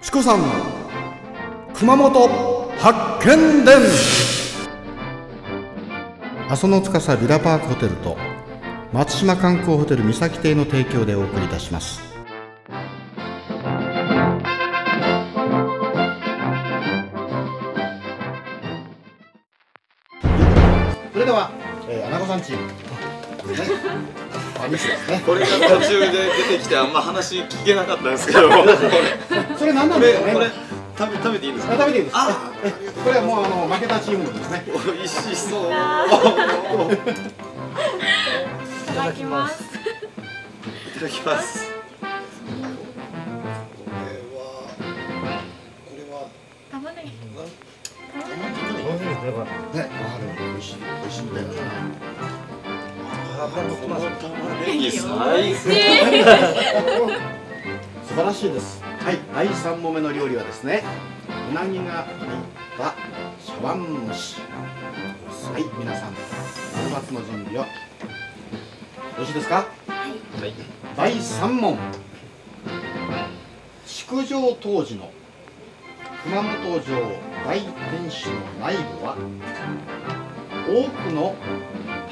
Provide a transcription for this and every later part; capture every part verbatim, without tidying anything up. チコさん熊本発見伝。阿蘇の司ビラパークホテルと松島観光ホテル三崎邸の提供でお送りいたします。それでは、えー、アナゴさんチームこれね、あ、ミスですね。これが途中で出てきてあんま話聞けなかったんですけどそれ何なんですかね。これ食べ、食べていいんですか。食べていいです。あ、え、これはもうあの負けたチームですね。美味しそう。いただきます。いただきます。これは、これは玉ねぎ。玉ねぎね、あ、でも美味しい、美味しいみたいだな。この玉ねぎ最高。素晴らしいです。はい、だいさん問目の料理はですね、うなぎが入った茶碗蒸し。はい、皆さん丸抜の準備を。よろしいですか。はい、だいさん問。築城当時の熊本城大天守の内部は多くの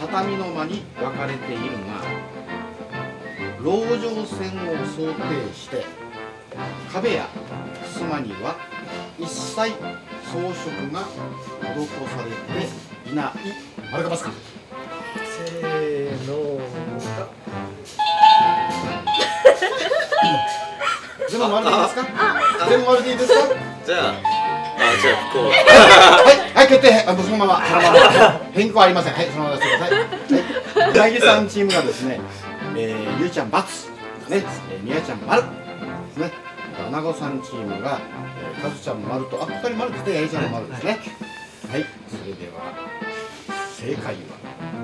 畳の間に分かれているが、籠城戦を想定して壁や襖には一切装飾が施されていない。丸か×か。せーの全部丸でいいですか。全部丸でいいですか。じゃあ、あ、じゃあ、こう。はい、はい、決定。あ、僕のまま、変更ありません。はい、そのまま出してください。うなぎさんチームがですね、えー、ゆうちゃん×ね、えー、みやちゃん丸ですね。あなごさんチームが、えー、かずちゃん丸と、あ、ふたり丸ですね。やいちゃんも丸ですね。はい、それでは正解は